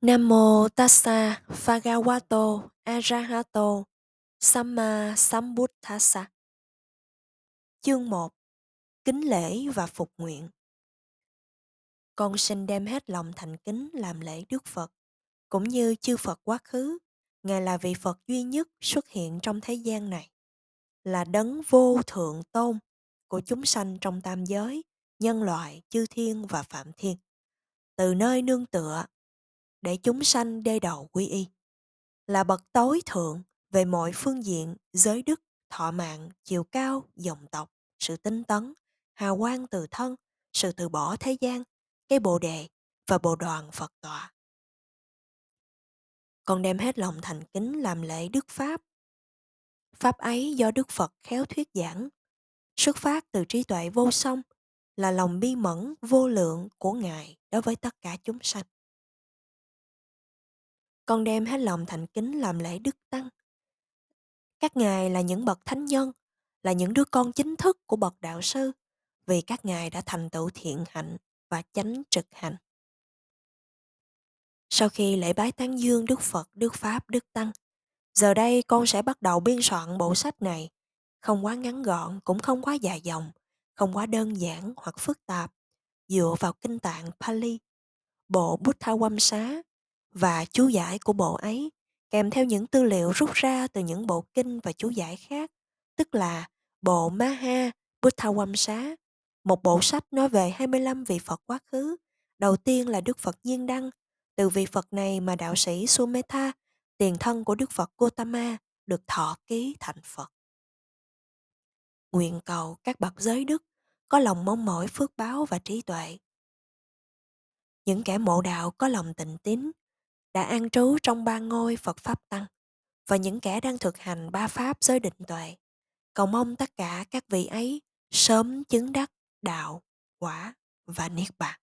Nam mô Tassa Phagavato Arahato Samma Sambuddhassa. Chương 1. Kính lễ và phục nguyện. Con xin đem hết lòng thành kính làm lễ Đức Phật, cũng như chư Phật quá khứ. Ngài là vị Phật duy nhất xuất hiện trong thế gian này, là đấng vô thượng tôn của chúng sanh trong tam giới, nhân loại, chư thiên và phạm thiên, từ nơi nương tựa để chúng sanh đê đầu quy y, là bậc tối thượng về mọi phương diện, giới đức, thọ mạng, chiều cao, dòng tộc, sự tinh tấn, hào quang từ thân, sự từ bỏ thế gian, cái bồ đề và bồ đoàn Phật tọa. Con đem hết lòng thành kính làm lễ Đức Pháp. Pháp ấy do Đức Phật khéo thuyết giảng, xuất phát từ trí tuệ vô song, là lòng bi mẫn vô lượng của Ngài đối với tất cả chúng sanh. Con đem hết lòng thành kính làm lễ Đức Tăng. Các Ngài là những bậc thánh nhân, là những đứa con chính thức của bậc đạo sư, vì các Ngài đã thành tựu thiện hạnh và chánh trực hạnh. Sau khi lễ bái tán dương Đức Phật, Đức Pháp, Đức Tăng, giờ đây con sẽ bắt đầu biên soạn bộ sách này, không quá ngắn gọn, cũng không quá dài dòng, không quá đơn giản hoặc phức tạp, dựa vào kinh tạng Pali, bộ Buddha Wamsa và chú giải của bộ ấy, kèm theo những tư liệu rút ra từ những bộ kinh và chú giải khác, tức là bộ Maha Buddha Wamsa, một bộ sách nói về 25 vị Phật quá khứ. Đầu tiên là Đức Phật Diên Đăng. Từ vị Phật này mà đạo sĩ Sumetha, tiền thân của Đức Phật Gotama, được thọ ký thành Phật. Nguyện cầu các bậc giới đức có lòng mong mỏi phước báo và trí tuệ. Những kẻ mộ đạo có lòng tịnh tín đã an trú trong ba ngôi Phật Pháp Tăng, và những kẻ đang thực hành ba Pháp giới định tuệ. Cầu mong tất cả các vị ấy sớm chứng đắc đạo, quả và niết bàn.